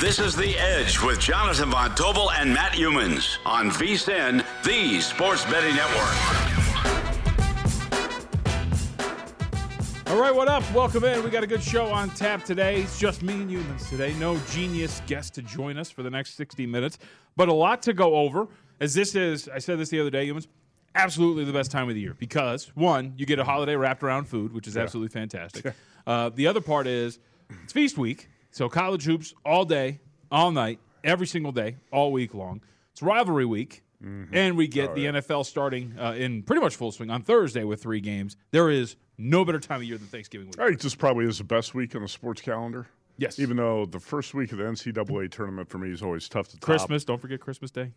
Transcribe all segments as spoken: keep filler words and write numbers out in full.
This is The Edge with Jonathan Von Tobel and Matt Youmans on V S I N, the Sports Betting Network. All right, what up? Welcome in. We got a good show on tap today. It's just me and Youmans today. No genius guest to join us for the next sixty minutes, but a lot to go over. As this is, I said this the other day, Youmans, absolutely the best time of the year because, one, you get a holiday wrapped around food, which is yeah. absolutely fantastic. uh, the other part is it's feast week. So college hoops all day, all night, every single day, all week long. It's rivalry week, mm-hmm. and we get oh, the yeah. N F L starting uh, in pretty much full swing on Thursday with three games. There is no better time of year than Thanksgiving week. I think this probably is the best week on the sports calendar. Yes. Even though the first week of the N C double A tournament for me is always tough to top. Christmas, don't forget Christmas Day.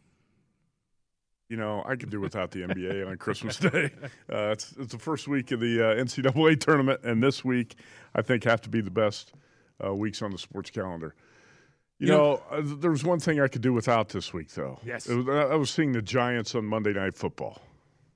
You know, I could do without the N B A on Christmas Day. Uh, it's, it's the first week of the uh, N C double A tournament, and this week I think have to be the best Uh, weeks on the sports calendar. You, you know, know uh, there was one thing I could do without this week, though. Yes. It was, I was seeing the Giants on Monday Night Football.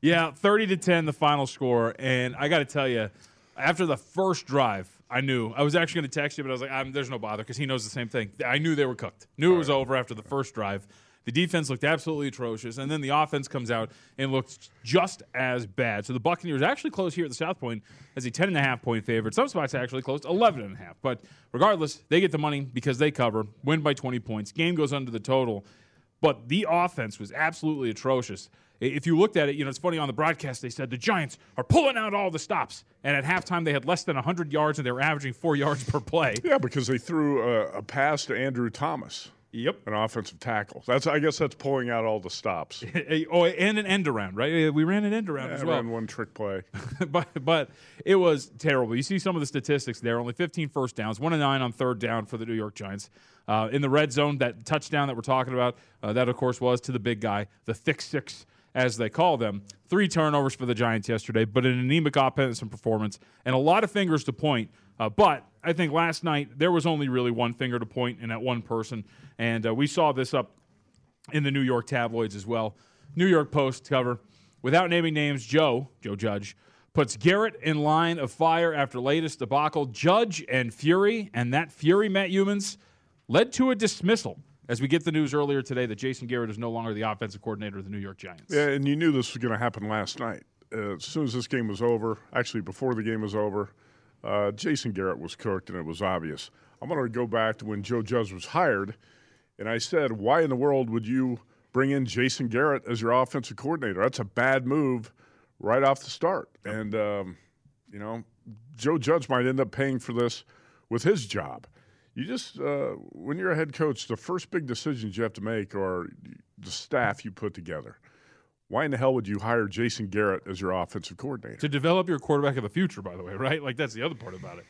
Yeah, thirty to ten, the final score. And I got to tell you, after the first drive, I knew. I was actually going to text you, but I was like, I'm, there's no bother because he knows the same thing. I knew they were cooked. Knew All it was right. over after the first drive. The defense looked absolutely atrocious. And then the offense comes out and looks just as bad. So the Buccaneers actually close here at the South Point as a ten and a half point favorite. Some spots actually closed eleven and a half. But regardless, they get the money because they cover, win by twenty points. Game goes under the total. But the offense was absolutely atrocious. If you looked at it, you know, it's funny, on the broadcast, they said the Giants are pulling out all the stops. And at halftime, they had less than one hundred yards, and they were averaging four yards per play. Yeah, because they threw a, a pass to Andrew Thomas. Yep. An offensive tackle. That's I guess that's pulling out all the stops. oh, and an end around, right? We ran an end around yeah, as well. I ran one trick play. but but it was terrible. You see some of the statistics there. Only fifteen first downs, one of nine on third down for the New York Giants. Uh, in the red zone, that touchdown that we're talking about, uh, that, of course, was to the big guy, the thick six, as they call them. Three turnovers for the Giants yesterday, but an anemic offense and performance, and a lot of fingers to point. Uh, but I think last night there was only really one finger to point and at one person, and uh, we saw this up in the New York tabloids as well. New York Post cover, without naming names, Joe, Joe Judge, puts Garrett in line of fire after latest debacle. Judge and Fury, and that Fury, Matt Youmans, led to a dismissal. As we get the news earlier today that Jason Garrett is no longer the offensive coordinator of the New York Giants. Yeah, and you knew this was going to happen last night. Uh, as soon as this game was over, actually before the game was over, Uh, Jason Garrett was cooked, and it was obvious. I'm going to go back to when Joe Judge was hired, and I said, why in the world would you bring in Jason Garrett as your offensive coordinator? That's a bad move right off the start. Yep. And, um, you know, Joe Judge might end up paying for this with his job. you just uh, when you're a head coach, the first big decisions you have to make are the staff you put together. Why in the hell would you hire Jason Garrett as your offensive coordinator? To develop your quarterback of the future, by the way, right? Like, that's the other part about it.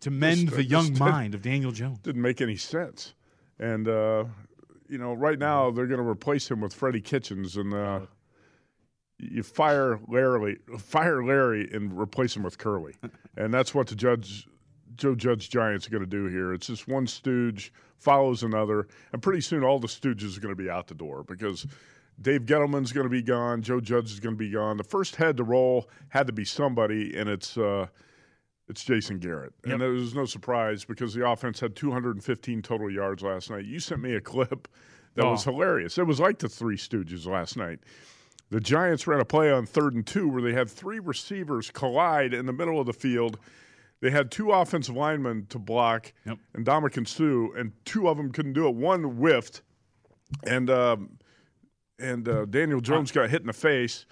To mend this, the young did, mind of Daniel Jones. Didn't make any sense. And, uh, you know, right now they're going to replace him with Freddie Kitchens. And uh, you fire Larry, fire Larry and replace him with Curley. And that's what the Judge, Joe Judge Giants are going to do here. It's just one stooge follows another. And pretty soon all the stooges are going to be out the door because – Dave Gettleman's going to be gone. Joe Judge is going to be gone. The first head to roll had to be somebody, and it's uh, it's Jason Garrett. Yep. And it was no surprise because the offense had two hundred fifteen total yards last night. You sent me a clip that oh. was hilarious. It was like the Three Stooges last night. The Giants ran a play on third and two where they had three receivers collide in the middle of the field. They had two offensive linemen to block, yep. and Ndamukong Suh, and two of them couldn't do it. One whiffed, and um, – And uh, Daniel Jones got hit in the face.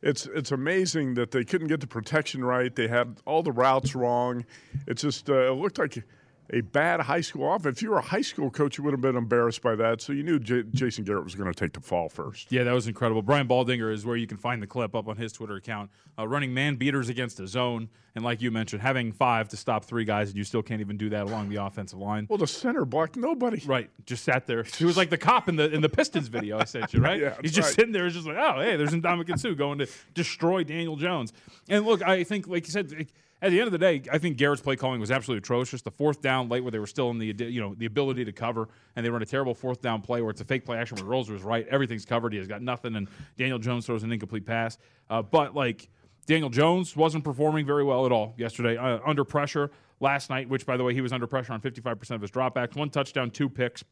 It's it's amazing that they couldn't get the protection right. They had all the routes wrong. It just uh, it looked like a bad high school offense. If you were a high school coach, you would have been embarrassed by that. So you knew J- Jason Garrett was going to take the fall first. Yeah, that was incredible. Brian Baldinger is where you can find the clip up on his Twitter account. Uh, running man beaters against the zone. And like you mentioned, having five to stop three guys, and you still can't even do that along the offensive line. Well, the center blocked nobody. Right, just sat there. He was like the cop in the in the Pistons video I sent you, right? Yeah, he's just right. sitting there, just like, oh, hey, there's Ndamukong Suh going to destroy Daniel Jones. And look, I think, like you said, at the end of the day, I think Garrett's play calling was absolutely atrocious. The fourth down late where they were still in the you know the ability to cover, and they run a terrible fourth down play where it's a fake play action where Rolls was right, everything's covered, he has got nothing, and Daniel Jones throws an incomplete pass. Uh, but like. Daniel Jones wasn't performing very well at all yesterday, uh, under pressure last night, which, by the way, he was under pressure on fifty-five percent of his dropbacks. One touchdown, two picks,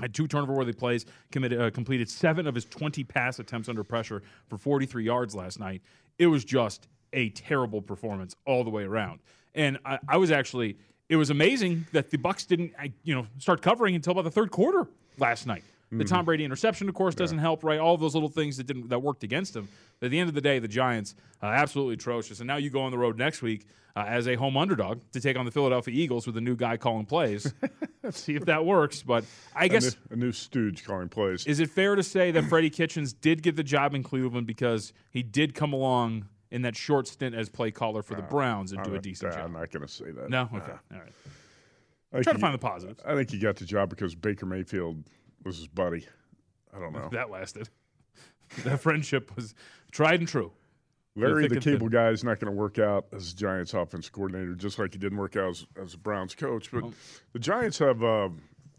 had two turnover-worthy plays, committed, uh, completed seven of his twenty pass attempts under pressure for forty-three yards last night. It was just a terrible performance all the way around. And I, I was actually – it was amazing that the Bucs didn't I, you know, start covering until about the third quarter last night. The Tom Brady interception, of course, doesn't yeah. help, right? All of those little things that didn't that worked against him. At the end of the day, the Giants uh, absolutely atrocious. And now you go on the road next week uh, as a home underdog to take on the Philadelphia Eagles with a new guy calling plays. Let's see if that works. But I a guess new, a new stooge calling plays. Is it fair to say that Freddie Kitchens did get the job in Cleveland because he did come along in that short stint as play caller for uh, the Browns and I'm do a decent uh, job? I'm not going to say that. No, okay, uh, all right. I Try to find he, the positives. I think he got the job because Baker Mayfield was his buddy. I don't know. That lasted. That friendship was tried and true. Larry the Cable Guy is not going to work out as Giants offense coordinator, just like he didn't work out as, as a Browns coach. But oh. the Giants have uh,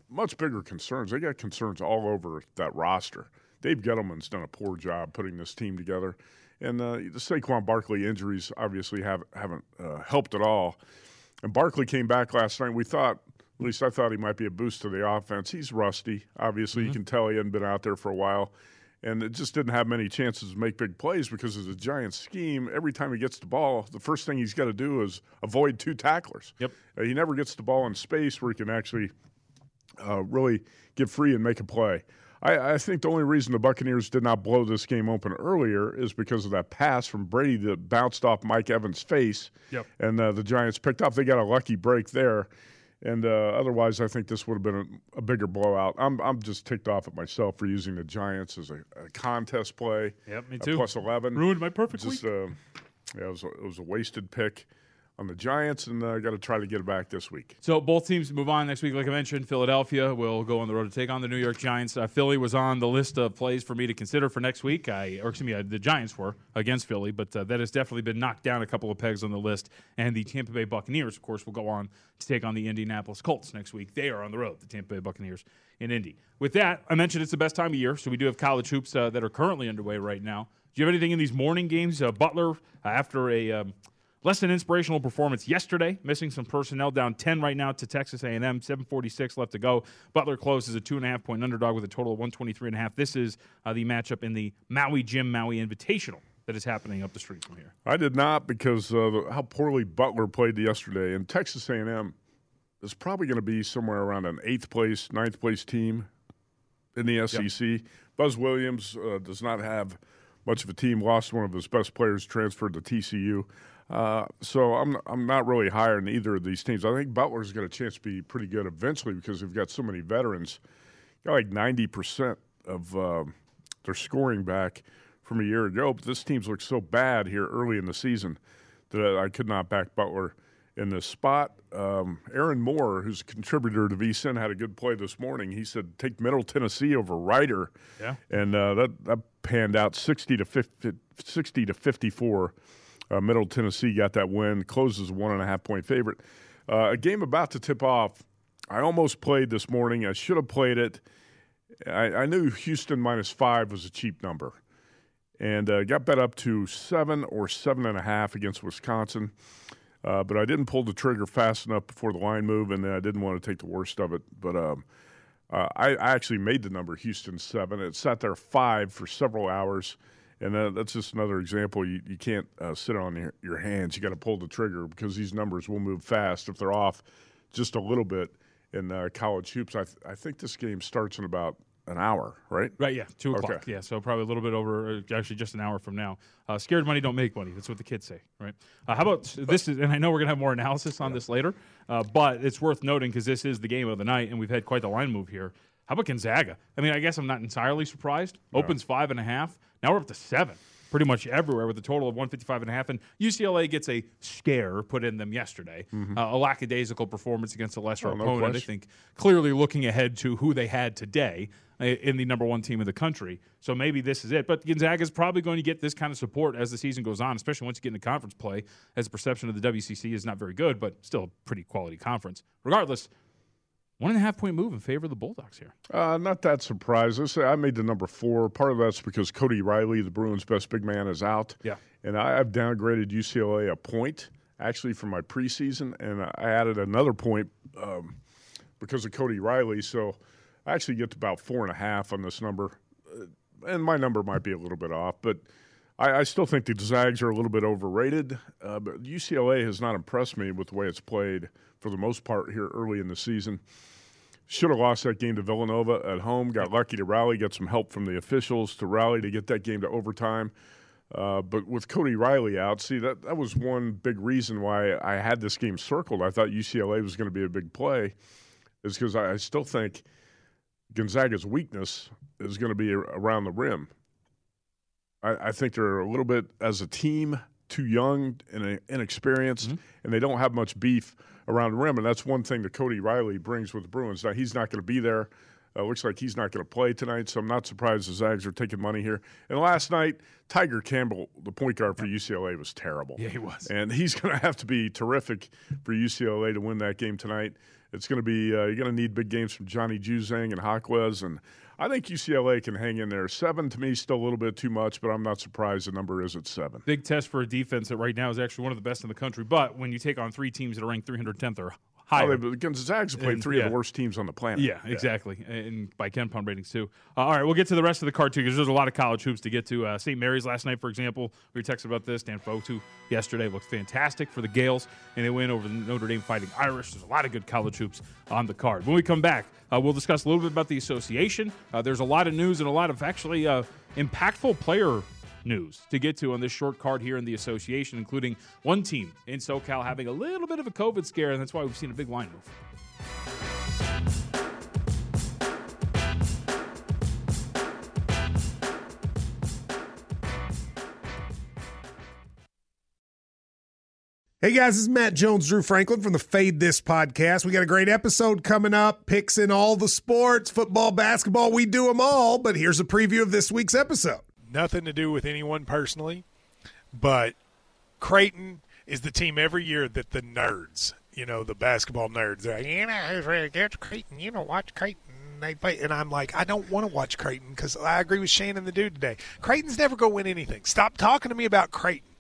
much bigger concerns. They got concerns all over that roster. Dave Gettleman's done a poor job putting this team together. And uh, the Saquon Barkley injuries obviously have, haven't uh, helped at all. And Barkley came back last night. We thought – At least I thought he might be a boost to the offense. He's rusty. Obviously, mm-hmm. you can tell he hadn't been out there for a while. And it just didn't have many chances to make big plays because of the Giants scheme. Every time he gets the ball, the first thing he's got to do is avoid two tacklers. Yep. Uh, he never gets the ball in space where he can actually uh, really get free and make a play. I, I think the only reason the Buccaneers did not blow this game open earlier is because of that pass from Brady that bounced off Mike Evans' face. Yep. And uh, the Giants picked up. They got a lucky break there. And uh, otherwise, I think this would have been a, a bigger blowout. I'm I'm just ticked off at myself for using the Giants as a, a contest play. Yep, me too. Plus eleven ruined my perfect just, week. Uh, yeah, it was a, it was a wasted pick on the Giants, and I uh, got to try to get it back this week. So both teams move on next week, like I mentioned. Philadelphia will go on the road to take on the New York Giants. Uh, Philly was on the list of plays for me to consider for next week. I or excuse me, uh, the Giants were against Philly, but uh, that has definitely been knocked down a couple of pegs on the list. And the Tampa Bay Buccaneers, of course, will go on to take on the Indianapolis Colts next week. They are on the road, the Tampa Bay Buccaneers in Indy. With that, I mentioned it's the best time of year, so we do have college hoops uh, that are currently underway right now. Do you have anything in these morning games? Uh, Butler, uh, after a um, less than inspirational performance yesterday, missing some personnel, down ten right now to Texas A and M, seven forty-six left to go. Butler closes a two and a half point underdog with a total of one twenty-three and a half. This is uh, the matchup in the Maui Gym Maui Invitational that is happening up the street from here. I did not because of how poorly Butler played yesterday. And Texas A and M is probably going to be somewhere around an eighth place, ninth place team in the S E C. Yep. Buzz Williams uh, does not have much of a team, lost one of his best players, transferred to T C U. Uh, so I'm I'm not really higher in either of these teams. I think Butler's got a chance to be pretty good eventually because they've got so many veterans. Got like ninety percent of uh, their scoring back from a year ago. But this team's looked so bad here early in the season that I could not back Butler in this spot. Um, Aaron Moore, who's a contributor to V SiN, had a good play this morning. He said, take Middle Tennessee over Ryder. Yeah. And uh, that, that panned out sixty to fifty, sixty to fifty-four. Uh, Middle Tennessee got that win, closes a one and a half point favorite. Uh, a game about to tip off. I almost played this morning. I should have played it. I, I knew Houston minus five was a cheap number. And uh, got bet up to seven or seven and a half against Wisconsin. Uh, but I didn't pull the trigger fast enough before the line move, and I didn't want to take the worst of it. But um, uh, I, I actually made the number Houston seven. It sat there five for several hours. And uh, that's just another example. You, you can't uh, sit on your, your hands. You got to pull the trigger because these numbers will move fast if they're off just a little bit in uh, college hoops. I, th- I think this game starts in about an hour, right? Right, yeah, two o'clock. Okay. Yeah, so probably a little bit over, actually just an hour from now. Uh, scared money don't make money. That's what the kids say, right? Uh, how about this? Is, and I know we're going to have more analysis on yeah. this later, uh, but it's worth noting because this is the game of the night, and we've had quite the line move here. How about Gonzaga? I mean, I guess I'm not entirely surprised. No. Opens five and a half. Now we're up to seven pretty much everywhere with a total of one fifty-five and a half. And U C L A gets a scare put in them yesterday. Mm-hmm. Uh, a lackadaisical performance against a lesser oh, opponent. No I think clearly looking ahead to who they had today in the number one team of the country. So maybe this is it. But Gonzaga is probably going to get this kind of support as the season goes on, especially once you get into conference play, as the perception of the W C C is not very good, but still a pretty quality conference. Regardless, One and a half point move in favor of the Bulldogs here. Uh, not that surprised. I made the number four. Part of that's because Cody Riley, the Bruins' best big man, is out. Yeah. And I, I've downgraded U C L A a point, actually, from my preseason. And I added another point um, because of Cody Riley. So I actually get to about four and a half on this number. And my number might be a little bit off. But I, I still think the Zags are a little bit overrated. Uh, but U C L A has not impressed me with the way it's played for the most part here early in the season. Should have lost that game to Villanova at home. Got lucky to Riley, got some help from the officials to Riley to get that game to overtime. Uh, but with Cody Riley out, see, that, that was one big reason why I had this game circled. I thought U C L A was going to be a big play is because I, I still think Gonzaga's weakness is going to be around the rim. I, I think they're a little bit, as a team, too young and inexperienced, mm-hmm. and they don't have much beef around the rim, and that's one thing that Cody Riley brings with the Bruins. Now, he's not going to be there. Uh, looks like he's not going to play tonight, so I'm not surprised the Zags are taking money here. And last night, Tiger Campbell, the point guard for U C L A, was terrible. Yeah, he was. And he's going to have to be terrific for U C L A to win that game tonight. It's going to be uh, – you're going to need big games from Johnny Juzang and Hawkwez, and I think U C L A can hang in there. Seven, to me, is still a little bit too much, but I'm not surprised the number is at seven. Big test for a defense that right now is actually one of the best in the country, but when you take on three teams that are ranked three hundred tenth or higher. Oh, Gonzaga's played and, three yeah. of the worst teams on the planet. Yeah, yeah. exactly, and by Ken Palm ratings too. Uh, all right, we'll get to the rest of the card, too, because there's a lot of college hoops to get to. Uh, Saint Mary's last night, for example, we were texting about this. Dan Fotu yesterday looked fantastic for the Gales, and they win over the Notre Dame Fighting Irish. There's a lot of good college hoops on the card. When we come back, uh, we'll discuss a little bit about the association. Uh, there's a lot of news and a lot of actually uh, impactful player news to get to on this short card here in the association, including one team in SoCal having a little bit of a COVID scare, and that's why we've seen a big line move. Hey guys, this is Matt Jones, Drew Franklin from the Fade This podcast. We got a great episode coming up, picks in all the sports, football, basketball, we do them all, but here's a preview of this week's episode. Nothing to do with anyone personally, but Creighton is the team every year that the nerds, you know, the basketball nerds, they're like, you know, who's ready against Creighton? You don't watch Creighton. They play, and I'm like, I don't want to watch Creighton because I agree with Shannon the dude today. Creighton's never going to win anything. Stop talking to me about Creighton.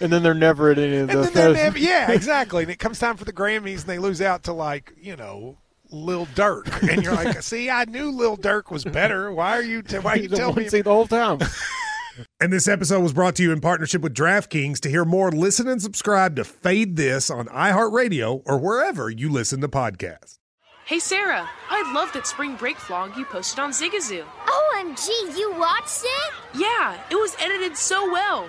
And then they're never at any of those. And then never, yeah, exactly. And it comes time for the Grammys, and they lose out to, like, you know, Lil Durk, and you're like, see, I knew Lil Durk was better. Why are you? T- why are you telling me the whole time? And this episode was brought to you in partnership with DraftKings. To hear more, listen and subscribe to Fade This on iHeartRadio or wherever you listen to podcasts. Hey, Sarah, I loved that spring break vlog you posted on Zigazoo. O M G, you watched it? Yeah, it was edited so well.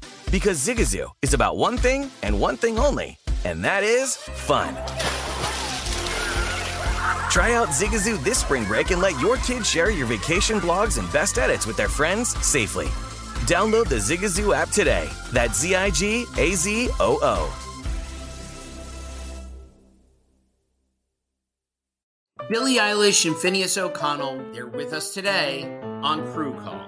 Because Zigazoo is about one thing and one thing only, and that is fun. Try out Zigazoo this spring break and let your kids share your vacation blogs and best edits with their friends safely. Download the Zigazoo app today. That's Z I G A Z O O. Billie Eilish and Finneas O'Connell, they're with us today on Crew Call.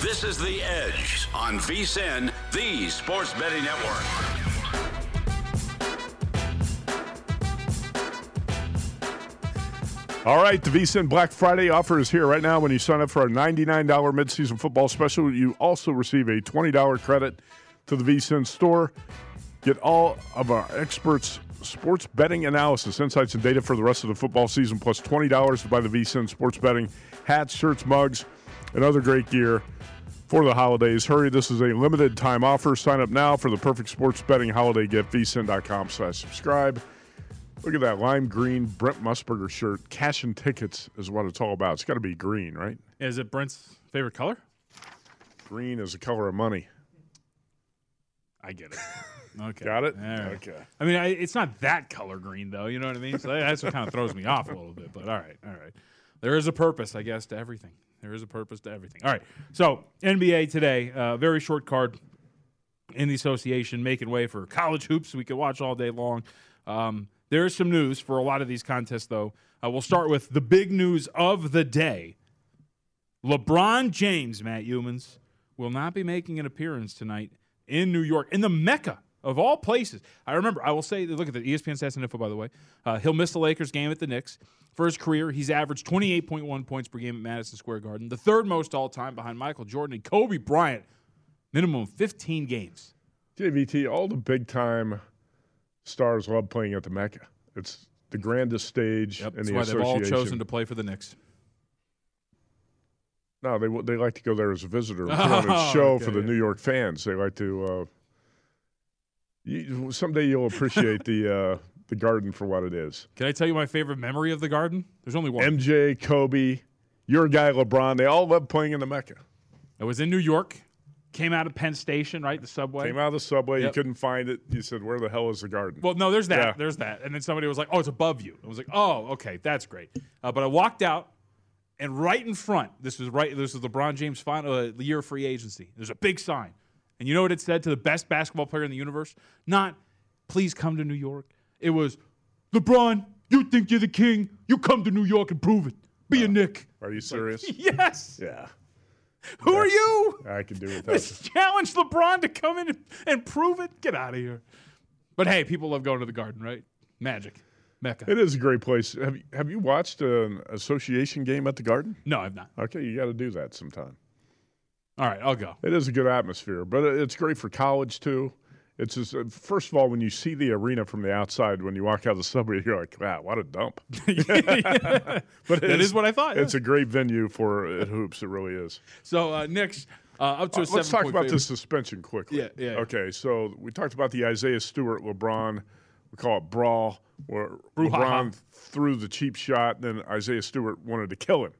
This is The Edge on V S I N, the sports betting network. All right, the V S I N Black Friday offer is here right now. When you sign up for our ninety-nine dollars midseason football special, you also receive a twenty dollars credit to the V S I N store. Get all of our experts' sports betting analysis, insights, and data for the rest of the football season, plus twenty dollars to buy the V S I N sports betting hats, shirts, mugs, and other great gear for the holidays. Hurry, this is a limited time offer. Sign up now for the perfect sports betting holiday gift. V S I N dot com slash subscribe. Look at that lime green Brent Musburger shirt. Cash and tickets is what it's all about. It's got to be green, right? Is it Brent's favorite color? Green is the color of money. I get it. Okay. Got it? Right. Okay. I mean, I, it's not that color green, though. You know what I mean? So that's what kind of throws me off a little bit. But all right, all right. There is a purpose, I guess, to everything. There is a purpose to everything. All right, so N B A today, uh, very short card in the association, making way for college hoops we could watch all day long. Um, there is some news for a lot of these contests, though. Uh, we'll start with the big news of the day. LeBron James, Matt Youmans, will not be making an appearance tonight in New York, in the Mecca of all places. I remember, I will say, look at the E S P N Stats and Info, by the way. Uh, he'll miss the Lakers game at the Knicks. For his career, he's averaged twenty-eight point one points per game at Madison Square Garden, the third most all-time behind Michael Jordan and Kobe Bryant, minimum of fifteen games. J V T, all the big-time stars love playing at the Mecca. It's the grandest stage yep, in the association. That's why they've all chosen to play for the Knicks. No, they they like to go there as a visitor. And put on a show okay, for the yeah. New York fans. They like to uh, – you, someday you'll appreciate the uh, – the garden for what it is. Can I tell you my favorite memory of the garden? There's only one. M J, Kobe, your guy LeBron, they all love playing in the Mecca. I was in New York, came out of Penn Station, right, the subway. Came out of the subway, yep. You couldn't find it. You said, where the hell is the garden? Well, no, there's that, yeah. there's that. And then somebody was like, oh, it's above you. I was like, oh, okay, that's great. Uh, but I walked out, and right in front, this was right. This was LeBron James' final uh, year of free agency. There's a big sign. And you know what it said to the best basketball player in the universe? Not, please come to New York. It was, LeBron, you think you're the king. You come to New York and prove it. Be uh, a Nick. Are you serious? Like, yes. Yeah. Who That's, are you? I can do it. Let's challenge LeBron to come in and, and prove it. Get out of here. But, hey, people love going to the Garden, right? Magic. Mecca. It is a great place. Have you, have you watched an association game at the Garden? No, I've not. Okay, you got to do that sometime. All right, I'll go. It is a good atmosphere, but it's great for college, too. It's just, first of all, when you see the arena from the outside, when you walk out of the subway, you're like, wow, what a dump. yeah. But that is what I thought. It's yeah. a great venue for it hoops. It really is. So, uh, next, uh, up to uh, a seven-point Let's talk about the suspension quickly. Yeah, yeah, yeah. Okay, so we talked about the Isaiah Stewart-LeBron, we call it brawl, where LeBron threw the cheap shot, then Isaiah Stewart wanted to kill him.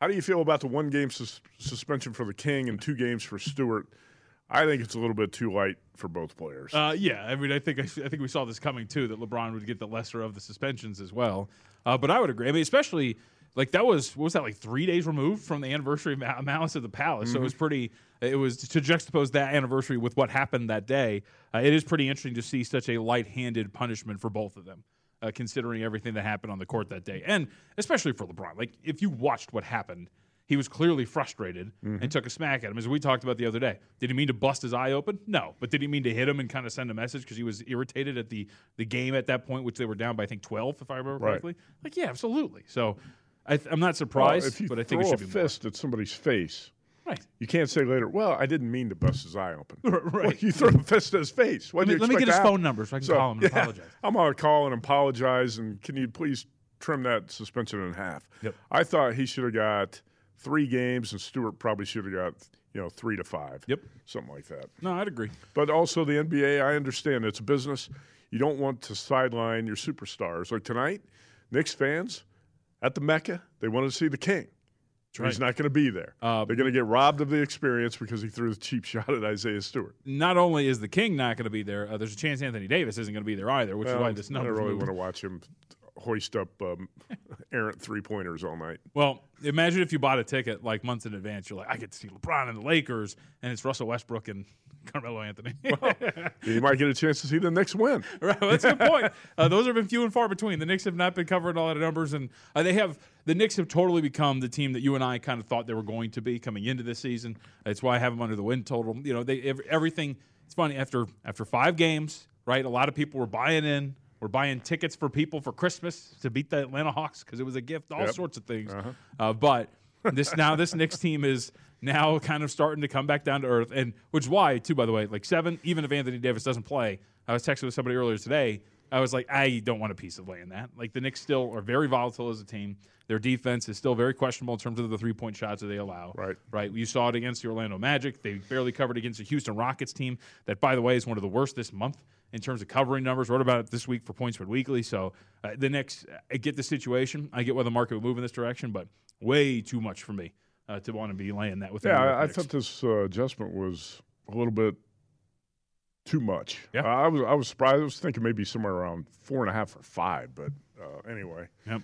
How do you feel about the one-game sus- suspension for the King and two games for Stewart? I think it's a little bit too light for both players. Uh, yeah, I mean, I think I, I think we saw this coming, too, that LeBron would get the lesser of the suspensions as well. Uh, but I would agree. I mean, especially, like, that was, what was that, like three days removed from the anniversary of Malice at the Palace? Mm-hmm. So it was pretty, it was to juxtapose that anniversary with what happened that day. Uh, it is pretty interesting to see such a light-handed punishment for both of them, uh, considering everything that happened on the court that day. And especially for LeBron. Like, if you watched what happened, he was clearly frustrated mm-hmm. and took a smack at him, as we talked about the other day. Did he mean to bust his eye open? No. But did he mean to hit him and kind of send a message because he was irritated at the, the game at that point, which they were down by, I think, twelve, if I remember right. correctly? Like, yeah, absolutely. So I th- I'm not surprised, well, but I think it should be more. If you throw a fist at somebody's face, right. you can't say later, well, I didn't mean to bust his eye open. right. Well, you throw a fist at his face. What let, me, let me get his out? phone number so I can so, call him and yeah, apologize. I'm going to call and apologize, and can you please trim that suspension in half? Yep. I thought he should have got three games, and Stewart probably should have got, you know, three to five. Yep. Something like that. No, I'd agree. But also the N B A, I understand it's business. You don't want to sideline your superstars. Like tonight, Knicks fans at the Mecca, they wanted to see the King. Right. He's not going to be there. Uh, They're going to get robbed of the experience because he threw the cheap shot at Isaiah Stewart. Not only is the King not going to be there, uh, there's a chance Anthony Davis isn't going to be there either, which well, is why this number. I don't really want to watch him hoist up um, errant three-pointers all night. Well, imagine if you bought a ticket like months in advance. You're like, I get to see LeBron and the Lakers, and it's Russell Westbrook and Carmelo Anthony. Well, you might get a chance to see the Knicks win. Right, well, that's a good point. Uh, those have been few and far between. The Knicks have not been covering a lot of numbers, and uh, they have the Knicks have totally become the team that you and I kind of thought they were going to be coming into this season. That's why I have them under the win total. You know, they everything. It's funny after after five games, right? A lot of people were buying in. We're buying tickets for people for Christmas to beat the Atlanta Hawks because it was a gift, all yep. sorts of things. Uh-huh. Uh, but this now this Knicks team is now kind of starting to come back down to earth, and which is why, too, by the way, like seven, even if Anthony Davis doesn't play, I was texting with somebody earlier today, I was like, I don't want a piece of laying that. Like the Knicks still are very volatile as a team. Their defense is still very questionable in terms of the three-point shots that they allow. Right. Right. You saw it against the Orlando Magic. They barely covered against the Houston Rockets team that, by the way, is one of the worst this month in terms of covering numbers. Wrote about it this week for Points Per Weekly. So uh, the Knicks, I get the situation. I get why the market would move in this direction, but way too much for me uh, to want to be laying that with. Yeah, I, I thought this uh, adjustment was a little bit too much. Yeah. Uh, I was I was surprised. I was thinking maybe somewhere around four and a half or five, but uh, anyway. Yep.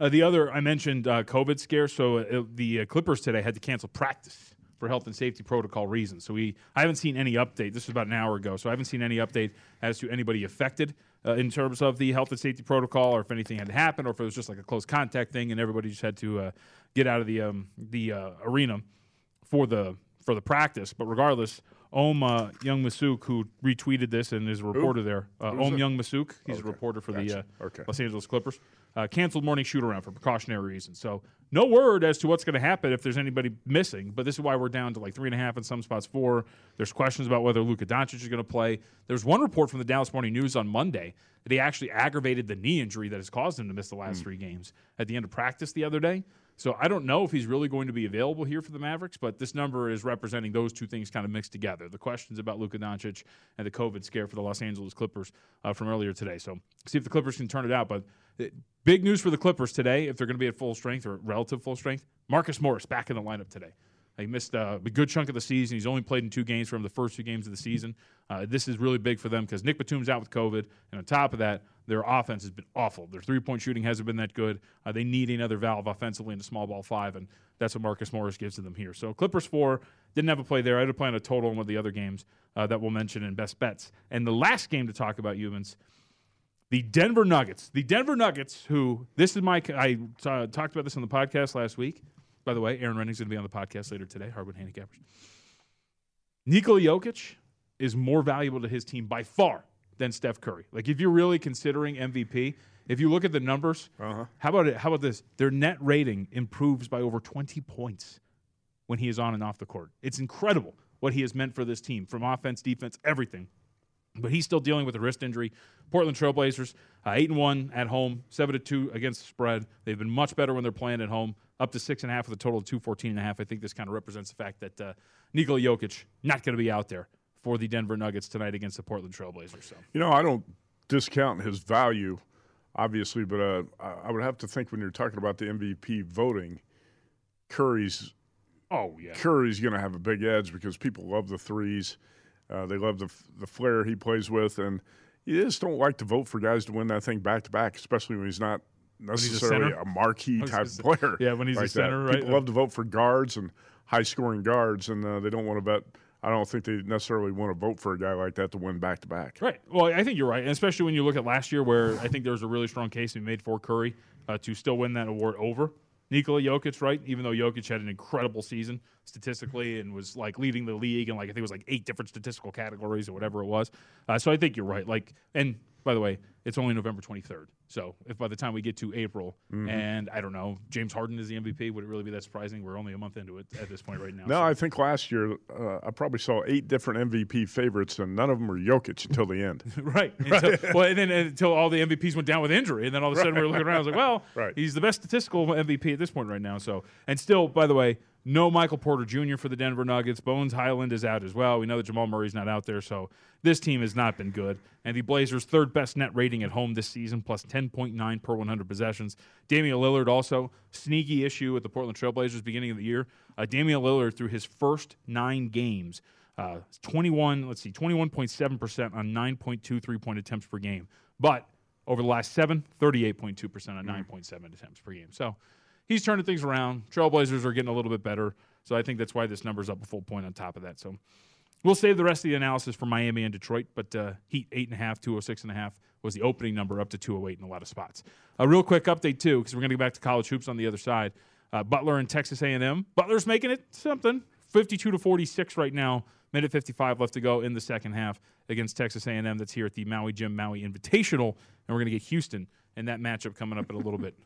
Uh, the other, I mentioned uh, COVID scare, so uh, the uh, Clippers today had to cancel practice for health and safety protocol reasons. So we, I haven't seen any update. This was about an hour ago, so I haven't seen any update as to anybody affected uh, in terms of the health and safety protocol, or if anything had happened, or if it was just like a close contact thing and everybody just had to uh, get out of the um, the uh, arena for the for the practice. But regardless, Om uh, Young-Misuk, who retweeted this and is a reporter Ooh. there. Uh, Om Young-Misuk, he's okay. a reporter for gotcha. the uh, okay. Los Angeles Clippers. Uh, canceled morning shoot-around for precautionary reasons. So no word as to what's going to happen if there's anybody missing, but this is why we're down to like three and a half in some spots, four. There's questions about whether Luka Doncic is going to play. There's one report from the Dallas Morning News on Monday that he actually aggravated the knee injury that has caused him to miss the last mm. three games at the end of practice the other day. So I don't know if he's really going to be available here for the Mavericks, but this number is representing those two things kind of mixed together, the questions about Luka Doncic and the COVID scare for the Los Angeles Clippers uh, from earlier today. So see if the Clippers can turn it out. But it, big news for the Clippers today, if they're going to be at full strength or relative full strength, Marcus Morris back in the lineup today. He missed uh, a good chunk of the season. He's only played in two games for him, the first two games of the season. Uh, this is really big for them because Nick Batum's out with COVID, and on top of that, their offense has been awful. Their three-point shooting hasn't been that good. Uh, they need another valve offensively in a small ball five, and that's what Marcus Morris gives to them here. So Clippers four, didn't have a play there. I had a play on a total in one of the other games uh, that we'll mention in Best Bets. And the last game to talk about, Youmans, the Denver Nuggets. The Denver Nuggets, who this is my – I uh, talked about this on the podcast last week. By the way, Aaron Renning's going to be on the podcast later today, Hardwood Handicappers. Nikola Jokic is more valuable to his team by far than Steph Curry. Like, if you're really considering M V P, If you look at the numbers, uh-huh. how about it? How about this? Their net rating improves by over twenty points when he is on and off the court. It's incredible what he has meant for this team, from offense, defense, everything. But he's still dealing with a wrist injury. Portland Trailblazers, uh, eight and one at home, seven to two against the spread. They've been much better when they're playing at home, up to six and a half with a total of two fourteen and a half. I think this kind of represents the fact that uh, Nikola Jokic not going to be out there for the Denver Nuggets tonight against the Portland Trailblazers. So. You know, I don't discount his value, obviously, but uh, I would have to think when you're talking about the M V P voting, Curry's oh yeah, Curry's going to have a big edge because people love the threes. Uh, they love the the flair he plays with, and you just don't like to vote for guys to win that thing back-to-back, especially when he's not necessarily he's a, a marquee type of player. Yeah, when he's like a center, that. right? People yeah. love to vote for guards and high-scoring guards, and uh, they don't want to bet – I don't think they necessarily want to vote for a guy like that to win back-to-back. Right. Well, I think you're right, and especially when you look at last year where I think there was a really strong case we made for Curry uh, to still win that award over Nikola Jokic, right? Even though Jokic had an incredible season statistically and was like leading the league in like I think it was like eight different statistical categories or whatever it was. Uh, so I think you're right. Like, and by the way, it's only November twenty-third. So if by the time we get to April mm-hmm. and I don't know, James Harden is the M V P, would it really be that surprising? We're only a month into it at this point right now. no, so. I think last year uh, I probably saw eight different M V P favorites and none of them were Jokic until the end. right. right. Until, well, and then until all the M V Ps went down with injury, and then all of a sudden right. we were looking around. I was like, well, right. he's the best statistical M V P at this point right now. So, and still, by the way, no Michael Porter Junior for the Denver Nuggets. Bones Highland is out as well. We know that Jamal Murray's not out there, so this team has not been good. And the Blazers' third-best net rating at home this season, plus ten point nine per one hundred possessions. Damian Lillard also, sneaky issue with the Portland Trailblazers beginning of the year. Uh, Damian Lillard, through his first nine games, uh, twenty-one, let's see, twenty-one point seven percent on nine point two three-point attempts per game. But over the last seven, thirty-eight point two percent on nine point seven attempts per game. So, he's turning things around. Trailblazers are getting a little bit better. So I think that's why this number's up a full point on top of that. So we'll save the rest of the analysis for Miami and Detroit. But uh, Heat, eight and a half, two oh six and a half was the opening number, up to two oh eight in a lot of spots. A real quick update, too, because we're going to go back to college hoops on the other side. Uh, Butler and Texas A and M. Butler's making it something. fifty-two to forty-six right now. Minute fifty-five left to go in the second half against Texas A and M. That's here at the Maui Gym, Maui Invitational. And we're going to get Houston in that matchup coming up in a little bit.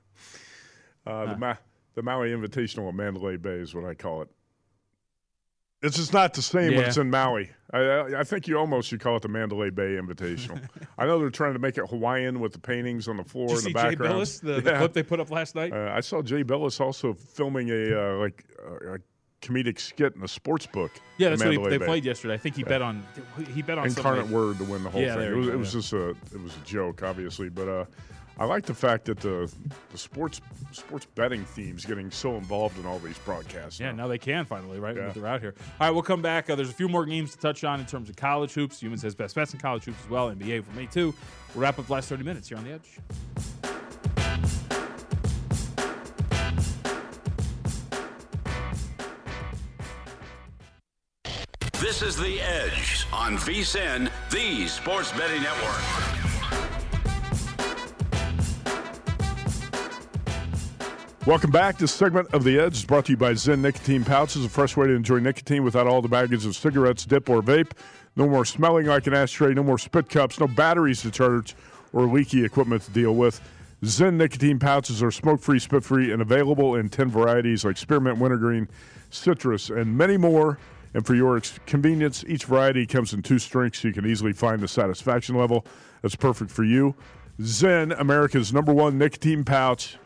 Uh, huh. the, Ma- the Maui Invitational at Mandalay Bay is what I call it. It's just not the same yeah. when it's in Maui. I, I, I think you almost should call it the Mandalay Bay Invitational. I know they're trying to make it Hawaiian with the paintings on the floor Did you in see the background. Jay Billis, the, yeah. the clip they put up last night. Uh, I saw Jay Billis also filming a uh, like uh, a comedic skit in a sports book. Yeah, that's Mandalay what he, they Bay. played yesterday. I think he yeah. bet on he bet on Incarnate something. Word to win the whole yeah, thing. It was, go, it was yeah. just a it was a joke, obviously, but. Uh, I like the fact that the, the sports sports betting theme is getting so involved in all these broadcasts. Yeah, now, now they can finally, right? Yeah. They're out here. All right, we'll come back. Uh, there's a few more games to touch on in terms of college hoops. Youmans has best bets in college hoops as well. N B A for me, too. We'll wrap up the last thirty minutes here on The Edge. This is The Edge on V S I N, the sports betting network. Welcome back. This segment of The Edge is brought to you by Zyn Nicotine Pouches, a fresh way to enjoy nicotine without all the baggage of cigarettes, dip, or vape. No more smelling like an ashtray, no more spit cups, no batteries to charge, or leaky equipment to deal with. Zyn Nicotine Pouches are smoke-free, spit-free, and available in ten varieties like spearmint, wintergreen, citrus, and many more. And for your convenience, each variety comes in two strengths so you can easily find the satisfaction level that's perfect for you. Zyn, America's number one nicotine pouch,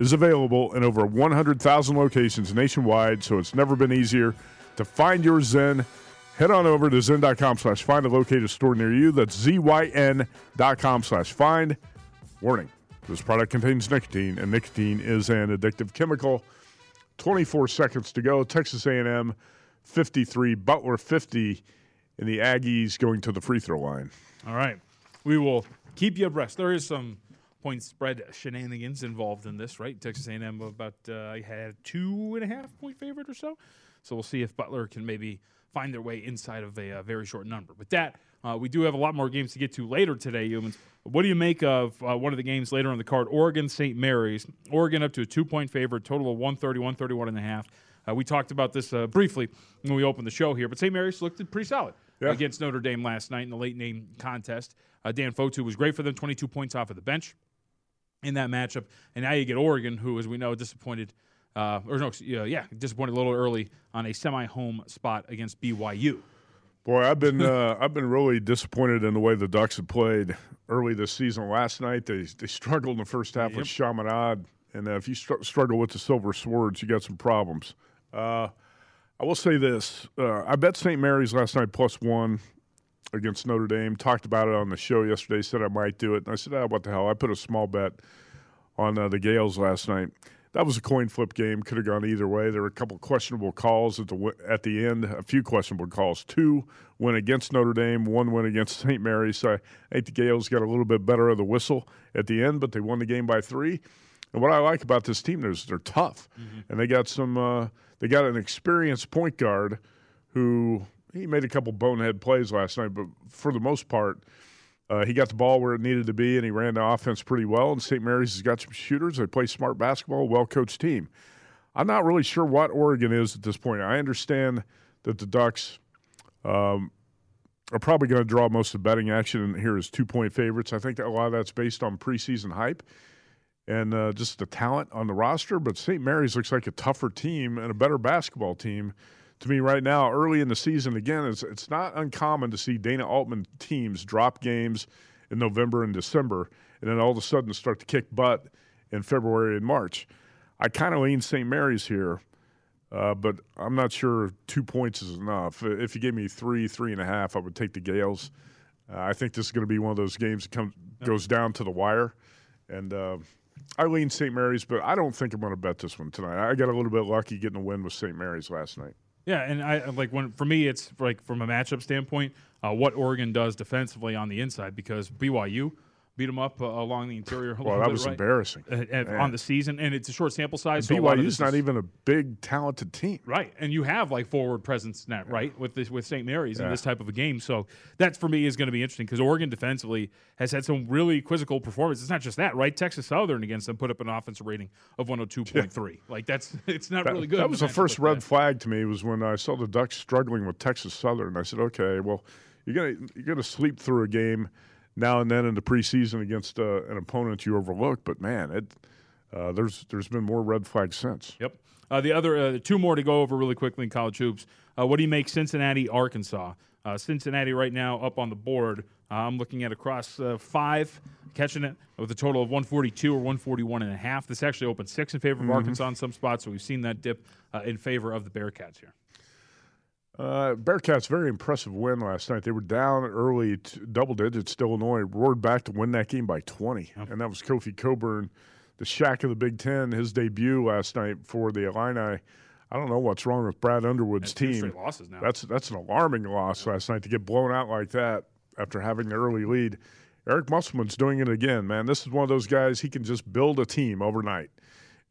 is available in over one hundred thousand locations nationwide, so it's never been easier to find your Zyn. Head on over to Zyn.com slash find to locate a store near you. That's Z Y N dot com slash find. Warning, this product contains nicotine, and nicotine is an addictive chemical. twenty-four seconds to go. Texas A and M fifty-three, Butler fifty, and the Aggies going to the free throw line. All right. We will keep you abreast. There is some point spread shenanigans involved in this, right? Texas A and M about uh, had a two-and-a-half-point favorite or so. So we'll see if Butler can maybe find their way inside of a uh, very short number. With that, uh, we do have a lot more games to get to later today, Youmans. What do you make of uh, one of the games later on the card? Oregon, Saint Mary's. Oregon up to a two-point favorite, total of one thirty, one thirty-one and a half. Uh, we talked about this uh, briefly when we opened the show here, but Saint Mary's looked pretty solid yeah. against Notre Dame last night in the late-game contest. Uh, Dan Fotu was great for them, twenty-two points off of the bench. in that matchup. And now you get Oregon, who, as we know, disappointed uh, or no, yeah, disappointed a little early on a semi-home spot against B Y U. Boy, I've been uh, I've been really disappointed in the way the Ducks have played early this season. Last night they they struggled in the first half yep. with Chaminade, and uh, if you str- struggle with the Silver Swords, you got some problems. Uh, I will say this: uh, I bet Saint Mary's last night plus one against Notre Dame. Talked about it on the show yesterday. Said I might do it, and I said, "Ah, what the hell?" I put a small bet on uh, the Gales last night. That was a coin flip game. Could have gone either way. There were a couple questionable calls at the at the end. A few questionable calls. Two went against Notre Dame. One went against Saint Mary's. So I think the Gales got a little bit better of the whistle at the end, but they won the game by three. And what I like about this team is they're tough, mm-hmm. and they got some. Uh, they got an experienced point guard who he made a couple bonehead plays last night, but for the most part. Uh, he got the ball where it needed to be, and he ran the offense pretty well. And Saint Mary's has got some shooters. They play smart basketball, well-coached team. I'm not really sure what Oregon is at this point. I understand that the Ducks um, are probably going to draw most of the betting action and here as two-point favorites. I think that a lot of that's based on preseason hype and uh, just the talent on the roster. But Saint Mary's looks like a tougher team and a better basketball team to me right now, early in the season. Again, it's it's not uncommon to see Dana Altman teams drop games in November and December, and then all of a sudden start to kick butt in February and March. I kind of lean Saint Mary's here, uh, but I'm not sure two points is enough. If you gave me three, three and a half, I would take the Gales. Uh, I think this is going to be one of those games that comes goes down to the wire, and uh, I lean Saint Mary's, but I don't think I'm going to bet this one tonight. I got a little bit lucky getting a win with Saint Mary's last night. Yeah, and I like when for me it's like from a matchup standpoint, uh, what Oregon does defensively on the inside, because B Y U beat them up uh, along the interior. A well, that bit, was right? embarrassing and, and on the season, and it's a short sample size. And so B Y U's is, not even a big talented team, right? And you have like forward presence now, yeah. right, with this, with Saint Mary's yeah. in this type of a game. So that for me is going to be interesting, because Oregon defensively has had some really quizzical performances. It's not just that, right? Texas Southern against them put up an offensive rating of one oh two point three. Yeah. Like that's it's not that, really good. That was the first red that. flag to me was when I saw the Ducks struggling with Texas Southern. I said, okay, well you're gonna you're gonna sleep through a game now and then in the preseason against uh, an opponent you overlook, but man, it uh, there's there's been more red flags since. Yep. Uh, the other uh, two more to go over really quickly in college hoops. Uh, what do you make Cincinnati, Arkansas? Uh, Cincinnati right now up on the board. Uh, I'm looking at across uh, five, catching it with a total of one forty-two or one forty-one and a half. This actually opened six in favor of mm-hmm. Arkansas in some spots, so we've seen that dip uh, in favor of the Bearcats here. Uh, Bearcats, very impressive win last night. They were down early, t- double digits to Illinois, roared back to win that game by twenty. Yep. And that was Kofi Coburn, the Shaq of the Big Ten, his debut last night for the Illini. I don't know what's wrong with Brad Underwood's that's team. Two straight losses now. That's, that's an alarming loss yeah. last night to get blown out like that after having an early lead. Eric Musselman's doing it again, man. This is one of those guys, he can just build a team overnight.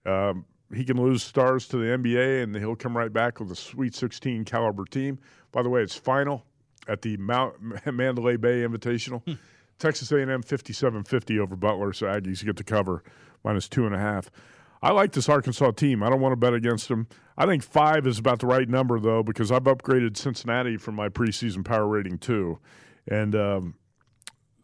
Um, He can lose stars to the N B A, and he'll come right back with a Sweet sixteen caliber team. By the way, it's final at the Mount Mandalay Bay Invitational. Hmm. Texas A and M fifty-seven fifty over Butler, so Aggies get the cover, minus two and a half. I like this Arkansas team. I don't want to bet against them. I think five is about the right number, though, because I've upgraded Cincinnati from my preseason power rating, too. And um,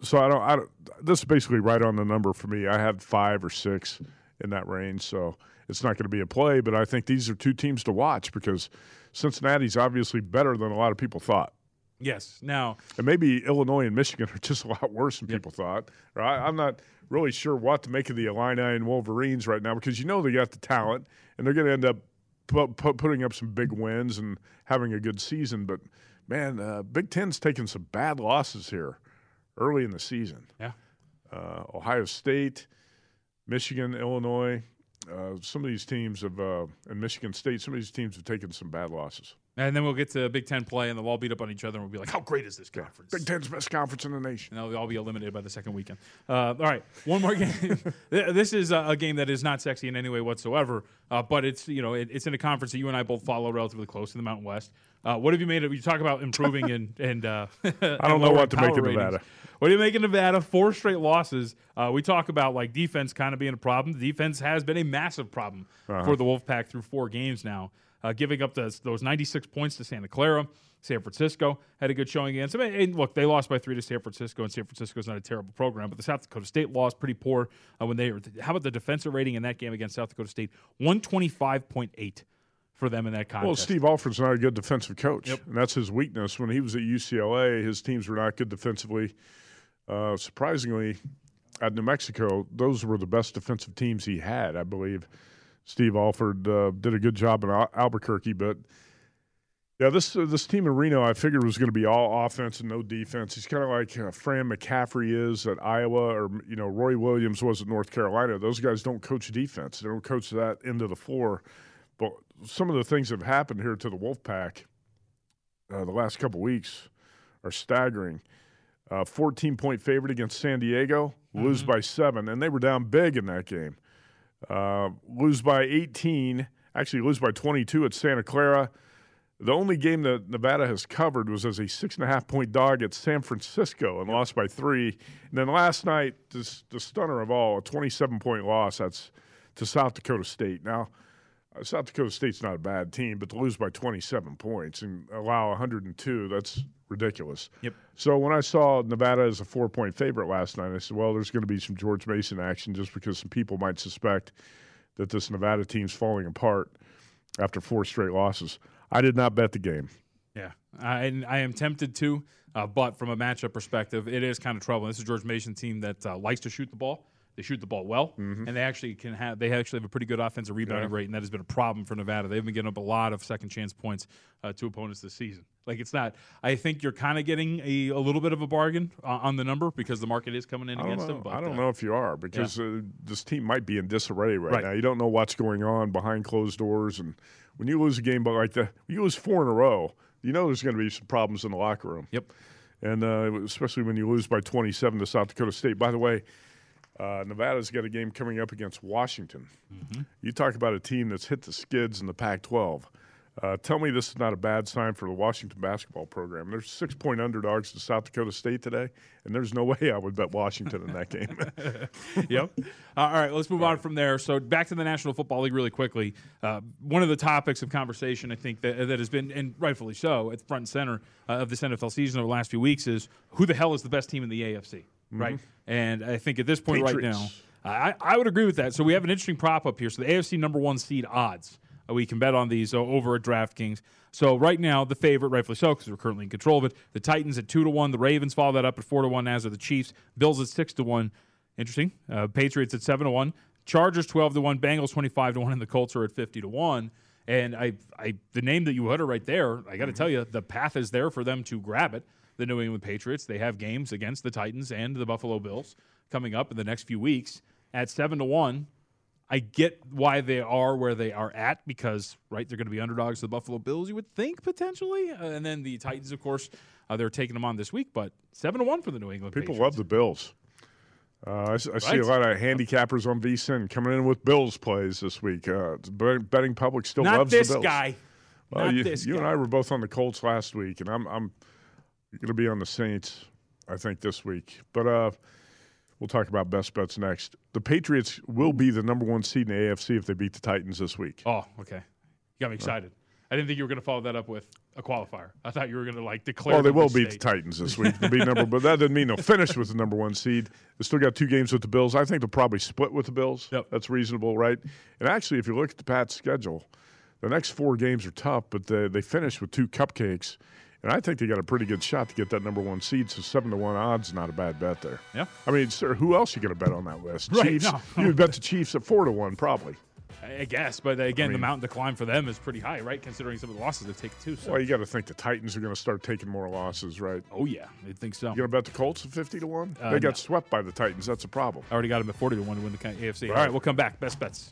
so I don't, I don't – this is basically right on the number for me. I had five or six in that range, so – it's not going to be a play, but I think these are two teams to watch because Cincinnati's obviously better than a lot of people thought. Yes. Now, and maybe Illinois and Michigan are just a lot worse than yep. people thought. I, I'm not really sure what to make of the Illini and Wolverines right now because you know they got the talent and they're going to end up pu- pu- putting up some big wins and having a good season. But, man, uh, Big Ten's taking some bad losses here early in the season. Yeah. Uh, Ohio State, Michigan, Illinois – Uh, some of these teams have, uh, and Michigan State, some of these teams have taken some bad losses. And then we'll get to Big Ten play, and they'll all beat up on each other, and we'll be like, how great is this conference? Yeah. Big Ten's best conference in the nation. And they'll all be eliminated by the second weekend. Uh, all right, one more game. This is a game that is not sexy in any way whatsoever, uh, but it's you know it, it's in a conference that you and I both follow relatively close in the Mountain West. Uh, what have you made of? You talk about improving and and uh, I don't know what to make of Nevada. What do you make of Nevada? Four straight losses. Uh, we talk about like defense kind of being a problem. The defense has been a massive problem uh-huh. for the Wolfpack through four games now. Uh, giving up those, those ninety-six points to Santa Clara, San Francisco had a good showing against them. And look, they lost by three to San Francisco, and San Francisco's not a terrible program. But the South Dakota State lost pretty poor uh, when they were. How about the defensive rating in that game against South Dakota State? one twenty-five point eight for them in that contest. Well, Steve Alford's not a good defensive coach, yep. and that's his weakness. When he was at U C L A, his teams were not good defensively. Uh, surprisingly, at New Mexico, those were the best defensive teams he had, I believe. Steve Alford uh, did a good job in Al- Albuquerque, but yeah, this uh, this team in Reno I figured was going to be all offense and no defense. He's kind of like uh, Fran McCaffrey is at Iowa, or you know Roy Williams was at North Carolina. Those guys don't coach defense; they don't coach that end of the floor. But some of the things that have happened here to the Wolfpack uh, the last couple weeks are staggering. Uh, fourteen-point favorite against San Diego, mm-hmm. lose by seven, and they were down big in that game. Uh, lose by eighteen, actually lose by twenty-two at Santa Clara. The only game that Nevada has covered was as a six and a half point dog at San Francisco and lost by three. And then last night, this, the stunner of all, a twenty-seven point loss that's to South Dakota State. Now, uh, South Dakota State's not a bad team, but to lose by twenty-seven points and allow one hundred two, that's ridiculous. Yep. So when I saw Nevada as a four-point favorite last night, I said, well, there's going to be some George Mason action just because some people might suspect that this Nevada team's falling apart after four straight losses. I did not bet the game. Yeah, I, I am tempted to, uh, but from a matchup perspective, it is kind of troubling. This is a George Mason team that uh, likes to shoot the ball. They shoot the ball well, mm-hmm. and they actually can have they actually have a pretty good offensive rebounding yeah. rate, and that has been a problem for Nevada. They've been getting up a lot of second chance points uh, to opponents this season. Like it's not. I think you're kind of getting a, a little bit of a bargain uh, on the number because the market is coming in against know. them. But, I don't uh, know if you are because yeah. uh, this team might be in disarray right, right now. You don't know what's going on behind closed doors, and when you lose a game, but like the you lose four in a row, you know there's going to be some problems in the locker room. Yep, and uh, especially when you lose by twenty-seven to South Dakota State. By the way. Uh, Nevada's got a game coming up against Washington. Mm-hmm. You talk about a team that's hit the skids in the Pac twelve. Uh, tell me this is not a bad sign for the Washington basketball program. They're six-point underdogs to South Dakota State today, and there's no way I would bet Washington in that game. Yep. All right, let's move on from there. So back to the National Football League really quickly. Uh, one of the topics of conversation, I think, that, that has been, and rightfully so, at front and center uh, of this N F L season over the last few weeks is who the hell is the best team in the A F C? Right, mm-hmm. and I think at this point Patriots. right now, I, I would agree with that. So we have an interesting prop up here. So the A F C number one seed odds, uh, we can bet on these uh, over at DraftKings. So right now, the favorite, rightfully so, because we're currently in control of it. The Titans at two to one. The Ravens follow that up at four to one. As are the Chiefs. Bills at six to one. Interesting. Uh, Patriots at seven to one. Chargers twelve to one. Bengals twenty-five to one, and the Colts are at fifty to one. And I, I, the name that you utter right there, I got to mm-hmm. tell you, the path is there for them to grab it. The New England Patriots, they have games against the Titans and the Buffalo Bills coming up in the next few weeks at seven to one. I get why they are where they are at because, right, they're going to be underdogs to the Buffalo Bills, you would think, potentially. Uh, and then the Titans, of course, uh, they're taking them on this week, but seven to one for the New England Patriots. People love the Bills. Uh, I, I right. see a lot of handicappers on V SIN coming in with Bills plays this week. Uh, betting public still Not loves the Bills. Not this guy. Well, Not you, this you guy. You and I were both on the Colts last week, and I'm, I'm – you're going to be on the Saints, I think, this week. But uh, we'll talk about best bets next. The Patriots will be the number one seed in the A F C if they beat the Titans this week. Oh, okay. You got me excited. Right. I didn't think you were going to follow that up with a qualifier. I thought you were going to, like, declare. Well, they will beat the Titans this week. They'll be number, but that doesn't mean they'll finish with the number one seed. They still got two games with the Bills. I think they'll probably split with the Bills. Yep. That's reasonable, right? And actually, if you look at the Pats' schedule, the next four games are tough, but they, they finish with two cupcakes. And I think they got a pretty good shot to get that number one seed, so seven to one odds, not a bad bet there. Yeah. I mean, sir, who else are you going to bet on that list? Right, Chiefs? No. You would bet the Chiefs at four to one probably. I guess, but again, I mean, the mountain to climb for them is pretty high, right, considering some of the losses they've taken too. So. Well, you got to think the Titans are going to start taking more losses, right? Oh, yeah, I think so. You going to bet the Colts at fifty to one? Uh, they got no. swept by the Titans. That's a problem. I already got them at forty to one to win the A F C. Right. All right, we'll come back. Best bets.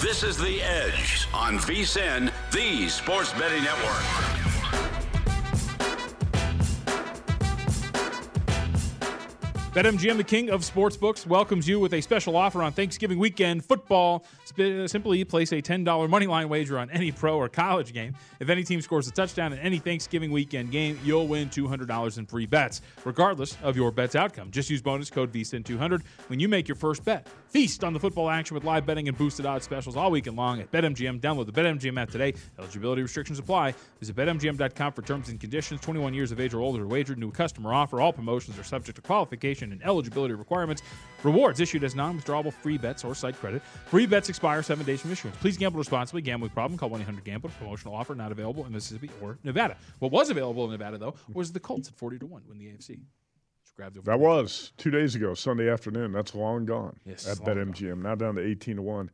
This is The Edge on V S I N, the sports betting network. BetMGM, the king of sportsbooks, welcomes you with a special offer on Thanksgiving weekend football. Simply place a ten dollars moneyline wager on any pro or college game. If any team scores a touchdown in any Thanksgiving weekend game, you'll win two hundred dollars in free bets, regardless of your bet's outcome. Just use bonus code V S I N two hundred when you make your first bet. Feast on the football action with live betting and boosted odds specials all weekend long at BetMGM. Download the BetMGM app today. Eligibility restrictions apply. Visit BetMGM dot com for terms and conditions. twenty-one years of age or older to wager. New customer offer. All promotions are subject to qualification and eligibility requirements. Rewards issued as non-withdrawable free bets or site credit. Free bets expire seven days from issuance. Please gamble responsibly. Gambling problem? Call one eight hundred gambler. Promotional offer not available in Mississippi or Nevada. What was available in Nevada, though, was the Colts at forty to one win the A F C. That was two days ago, Sunday afternoon. That's long gone. Yes, at BetMGM, now down to eighteen to one.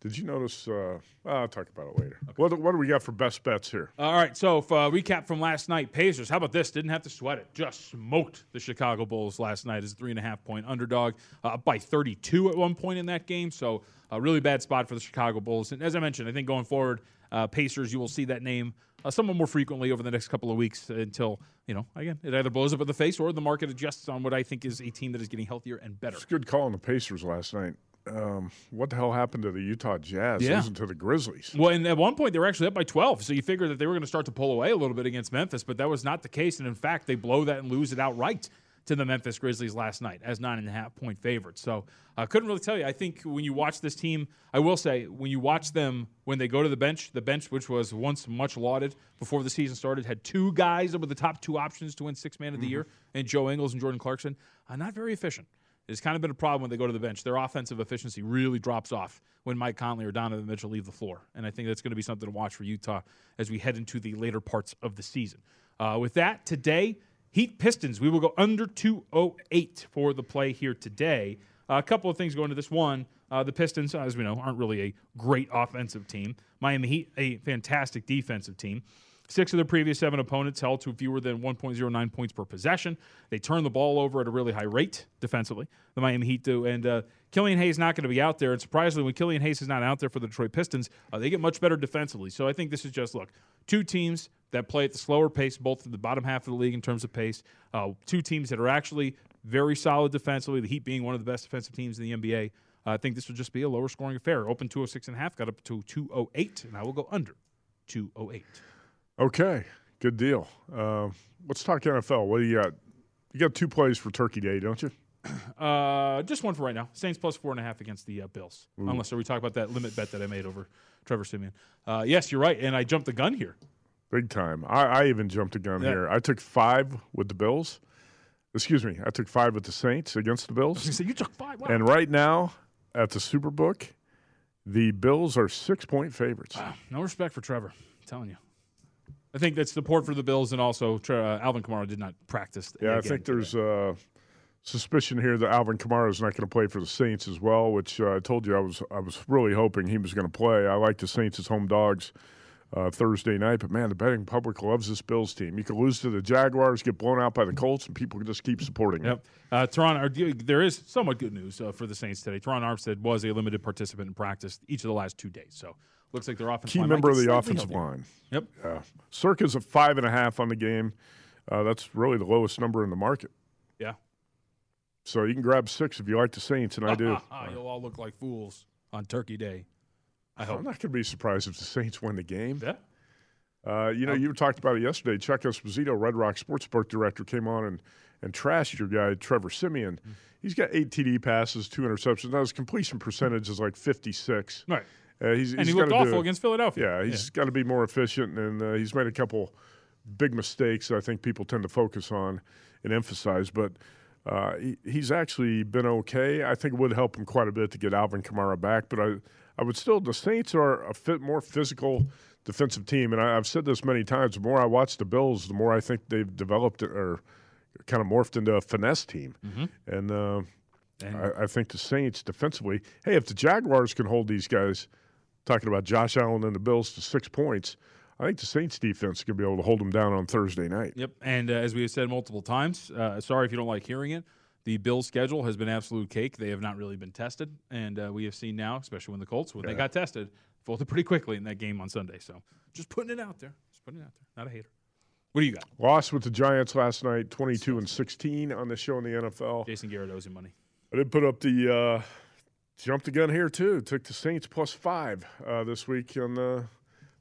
Did you notice? Uh, I'll talk about it later. Okay. What, what do we got for best bets here? All right, so if, uh, recap from last night. Pacers, how about this? Didn't have to sweat it. Just smoked the Chicago Bulls last night as a three and a half point underdog, uh, up by thirty-two at one point in that game. So a really bad spot for the Chicago Bulls. And as I mentioned, I think going forward, Uh, Pacers, you will see that name uh, somewhat more frequently over the next couple of weeks until, you know, again, it either blows up in the face or the market adjusts on what I think is a team that is getting healthier and better. It's a good call on the Pacers last night. Um, what the hell happened to the Utah Jazz? Yeah. Losing to the Grizzlies. Well, and at one point they were actually up by twelve, so you figure that they were going to start to pull away a little bit against Memphis, but that was not the case. And, in fact, they blow that and lose it outright to the Memphis Grizzlies last night as nine and a half point favorites. So I uh, couldn't really tell you. I think when you watch this team, I will say, when you watch them when they go to the bench, the bench, which was once much lauded before the season started, had two guys that were the top two options to win six-man of the mm-hmm. year, and Joe Ingles and Jordan Clarkson, uh, not very efficient. It's kind of been a problem when they go to the bench. Their offensive efficiency really drops off when Mike Conley or Donovan Mitchell leave the floor, and I think that's going to be something to watch for Utah as we head into the later parts of the season. Uh, with that, today, Heat Pistons, we will go under two oh eight for the play here today. Uh, a couple of things go into this. One, uh, the Pistons, as we know, aren't really a great offensive team. Miami Heat, a fantastic defensive team. Six of their previous seven opponents held to fewer than one point oh nine points per possession. They turn the ball over at a really high rate defensively, the Miami Heat do. And uh, Killian Hayes not going to be out there. And surprisingly, when Killian Hayes is not out there for the Detroit Pistons, uh, they get much better defensively. So I think this is just, look, two teams that play at the slower pace, both in the bottom half of the league in terms of pace, uh, two teams that are actually very solid defensively, the Heat being one of the best defensive teams in the N B A. Uh, I think this will just be a lower scoring affair. Open two oh six point five, got up to two oh eight, and I will go under two oh eight. Okay, good deal. Uh, let's talk N F L. What do you got? You got two plays for Turkey Day, don't you? Uh, just one for right now. Saints plus four and a half against the uh, Bills. Ooh. Unless we talk about that limit bet that I made over Trevor Siemian. Uh, yes, you're right, and I jumped the gun here. Big time. I, I even jumped the gun yeah. here. I took five with the Bills. Excuse me, I took five with the Saints against the Bills. I was gonna say, you took five. Wow. And right now at the Superbook, the Bills are six-point favorites. Wow. No respect for Trevor, I'm telling you. I think that's support for the Bills, and also uh, Alvin Kamara did not practice. Yeah, I think there's a uh, suspicion here that Alvin Kamara is not going to play for the Saints as well, which uh, I told you I was I was really hoping he was going to play. I like the Saints as home dogs uh, Thursday night, but, man, the betting public loves this Bills team. You can lose to the Jaguars, get blown out by the Colts, and people can just keep supporting yep. it. Uh, Teron, there is somewhat good news uh, for the Saints today. Teron Armstead was a limited participant in practice each of the last two days, so. Looks like their offensive line. Key member of the offensive line. Yep. Yeah. Circa's a five and a half on the game. Uh, that's really the lowest number in the market. Yeah. So you can grab six if you like the Saints, and I do. You'll all look like fools on Turkey Day. I hope. I'm not going to be surprised if the Saints win the game. Yeah. Uh, you know, um, you talked about it yesterday. Chuck Esposito, Red Rock Sportsbook director, came on and, and trashed your guy, Trevor Siemian. Mm-hmm. He's got eight T D passes, two interceptions. Now his completion percentage is like fifty-six. Right. Uh, he's, and he's he looked awful do, against Philadelphia. Yeah, he's yeah. got to be more efficient, and uh, he's made a couple big mistakes that I think people tend to focus on and emphasize. But uh, he, he's actually been okay. I think it would help him quite a bit to get Alvin Kamara back. But I, I would still – the Saints are a fit, more physical defensive team. And I, I've said this many times. The more I watch the Bills, the more I think they've developed or kind of morphed into a finesse team. Mm-hmm. And, uh, and I, I think the Saints defensively – hey, if the Jaguars can hold these guys – talking about Josh Allen and the Bills to six points, I think the Saints defense could be able to hold them down on Thursday night. Yep, and uh, as we have said multiple times, uh, sorry if you don't like hearing it, the Bills' schedule has been absolute cake. They have not really been tested, and uh, we have seen now, especially when the Colts, when yeah. they got tested, folded pretty quickly in that game on Sunday. So just putting it out there. Just putting it out there. Not a hater. What do you got? Lost with the Giants last night, twenty-two and sixteen on the show in the N F L. Jason Garrett owes you money. I did put up the uh, – jumped the gun here, too. Took the Saints plus five uh, this week on uh,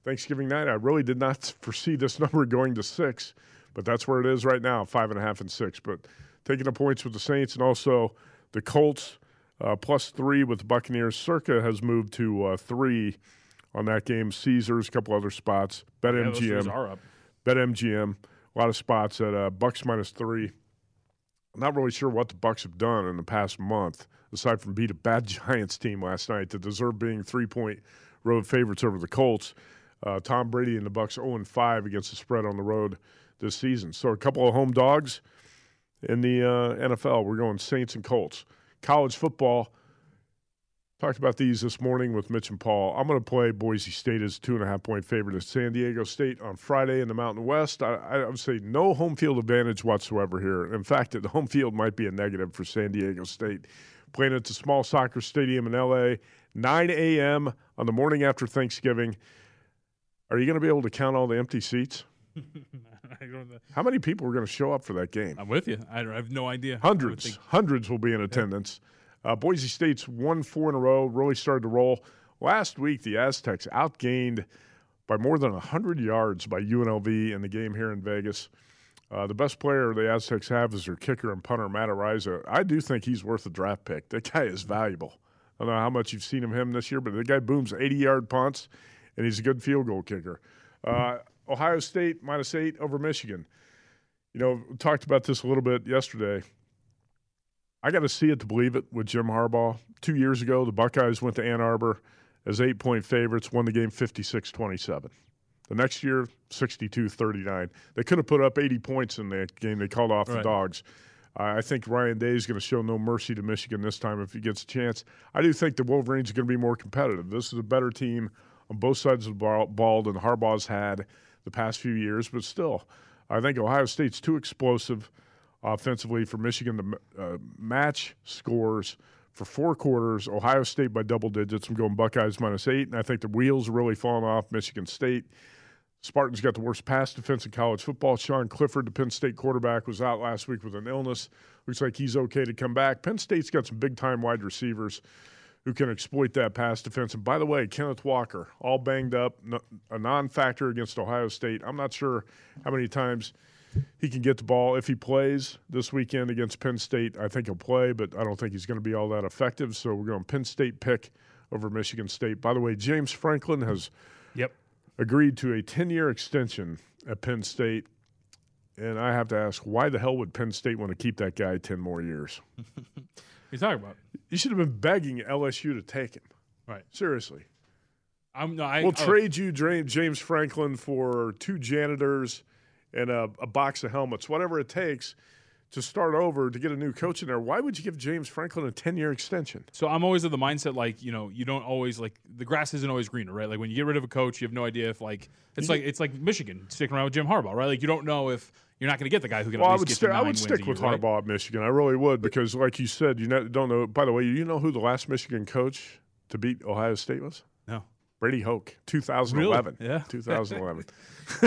Thanksgiving night. I really did not foresee this number going to six, but that's where it is right now, five and a half and six. But taking the points with the Saints, and also the Colts uh, plus three with the Buccaneers. Circa has moved to uh, three on that game. Caesars, a couple other spots. BetMGM. Yeah, those things are up. BetMGM, a lot of spots at uh, Bucks minus three. I'm not really sure what the Bucks have done in the past month, aside from beat a bad Giants team last night that deserved being three-point road favorites over the Colts. Uh, Tom Brady and the Bucks oh and five against the spread on the road this season. So a couple of home dogs in the uh, N F L. We're going Saints and Colts. College football, talked about these this morning with Mitch and Paul. I'm going to play Boise State as two-and-a-half-point favorite at San Diego State on Friday in the Mountain West. I, I would say no home field advantage whatsoever here. In fact, the home field might be a negative for San Diego State. Playing at the small soccer stadium in L A, nine a.m. on the morning after Thanksgiving. Are you going to be able to count all the empty seats? I don't know. How many people are going to show up for that game? I'm with you. I, don't, I have no idea. Hundreds. Think... Hundreds will be in attendance. Yeah. Uh, Boise State's won four in a row, really started to roll. Last week, the Aztecs outgained by more than one hundred yards by U N L V in the game here in Vegas. Uh, the best player the Aztecs have is their kicker and punter, Matt Araiza. I do think he's worth a draft pick. That guy is valuable. I don't know how much you've seen of him this year, but the guy booms eighty-yard punts, and he's a good field goal kicker. Uh, Ohio State minus eight over Michigan. You know, we talked about this a little bit yesterday. I got to see it to believe it with Jim Harbaugh. Two years ago, the Buckeyes went to Ann Arbor as eight-point favorites, won the game fifty-six twenty-seven. The next year, sixty-two thirty-nine. They could have put up eighty points in that game. They called off right. the dogs. Uh, I think Ryan Day is going to show no mercy to Michigan this time if he gets a chance. I do think the Wolverines are going to be more competitive. This is a better team on both sides of the ball than Harbaugh's had the past few years, but still, I think Ohio State's too explosive offensively for Michigan to uh, match scores for four quarters. Ohio State by double digits. I'm going Buckeyes minus eight, and I think the wheels are really falling off Michigan State. Spartans got the worst pass defense in college football. Sean Clifford, the Penn State quarterback, was out last week with an illness. Looks like he's okay to come back. Penn State's got some big-time wide receivers who can exploit that pass defense. And by the way, Kenneth Walker, all banged up, no, a non-factor against Ohio State. I'm not sure how many times he can get the ball. If he plays this weekend against Penn State, I think he'll play, but I don't think he's going to be all that effective. So we're going Penn State pick over Michigan State. By the way, James Franklin has yep. agreed to a ten-year extension at Penn State. And I have to ask, why the hell would Penn State want to keep that guy ten more years? What are you talking about? You should have been begging L S U to take him. Right. Seriously. I'm, no, I, we'll oh. trade you James Franklin for two janitors and a, a box of helmets, whatever it takes to start over to get a new coach in there. Why would you give James Franklin a ten-year extension? So I'm always of the mindset, like, you know, you don't always, like, the grass isn't always greener, right? Like, when you get rid of a coach, you have no idea if, like, it's, you, like, it's like Michigan sticking around with Jim Harbaugh, right? Like, you don't know if – you're not going to get the guy who can well, at least get st- nine wins a year. I would stick with Harbaugh right? at Michigan. I really would because, like you said, you don't know. By the way, you know who the last Michigan coach to beat Ohio State was? No. Brady Hoke, twenty eleven. Really? Yeah. twenty eleven.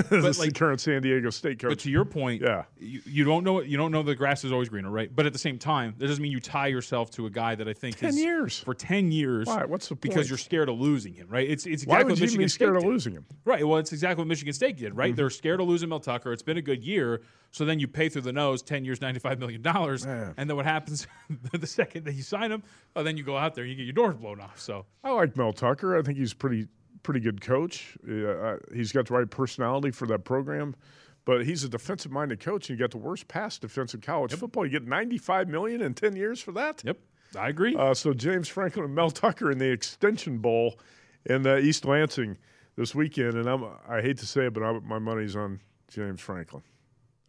This like, the current San Diego State coach. But to your point, yeah. you, you don't know you don't know the grass is always greener, right? But at the same time, that doesn't mean you tie yourself to a guy that I think ten is years. For ten years. Why? What's the point? Because you're scared of losing him, right? It's it's exactly Why would what Michigan you be scared State of did. Losing him? Right. Well, it's exactly what Michigan State did, right? Mm-hmm. They're scared of losing Mel Tucker. It's been a good year. So then you pay through the nose, ten years, ninety-five million dollars. Man. And then what happens the second that you sign him, oh, then you go out there and you get your doors blown off. So I like Mel Tucker. I think he's pretty pretty good coach. Uh, he's got the right personality for that program. But he's a defensive-minded coach, and you got the worst pass defense in college yep. football. You get ninety-five million dollars in ten years for that? Yep, I agree. Uh, so James Franklin and Mel Tucker in the Extension Bowl in uh, East Lansing this weekend. And I'm, I hate to say it, but I, my money's on James Franklin.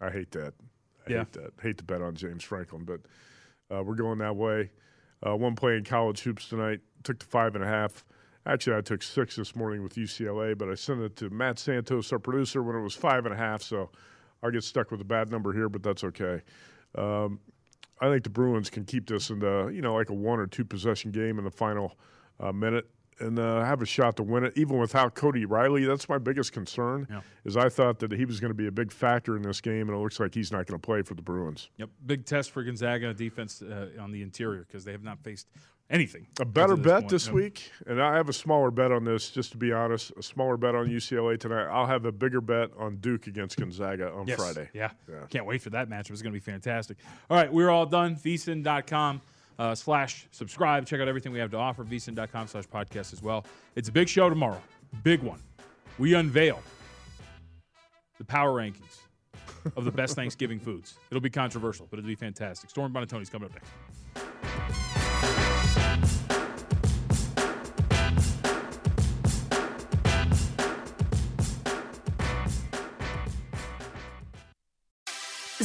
I hate that. I yeah. hate that. Hate to bet on James Franklin, but uh, we're going that way. Uh, one play in college hoops tonight. Took the five and a half. Actually, I took six this morning with U C L A, but I sent it to Matt Santos, our producer, when it was five and a half. So I'll get stuck with a bad number here, but that's okay. Um, I think the Bruins can keep this in the, you know, like a one or two possession game in the final uh, minute. And uh, have a shot to win it, even without Cody Riley. That's my biggest concern, yeah. is I thought that he was going to be a big factor in this game, and it looks like he's not going to play for the Bruins. Yep, big test for Gonzaga defense uh, on the interior because they have not faced anything. A better this bet point. This no. week, and I have a smaller bet on this, just to be honest, a smaller bet on U C L A tonight. I'll have a bigger bet on Duke against Gonzaga on yes. Friday. Yeah. yeah, can't wait for that matchup. It's going to be fantastic. All right, we're all done. V sin dot com. Uh, slash subscribe. Check out everything we have to offer. V sin dot com slash podcast as well. It's a big show tomorrow. Big one. We unveil the power rankings of the best Thanksgiving foods. It'll be controversial, but it'll be fantastic. Storm Bonatoni's coming up next.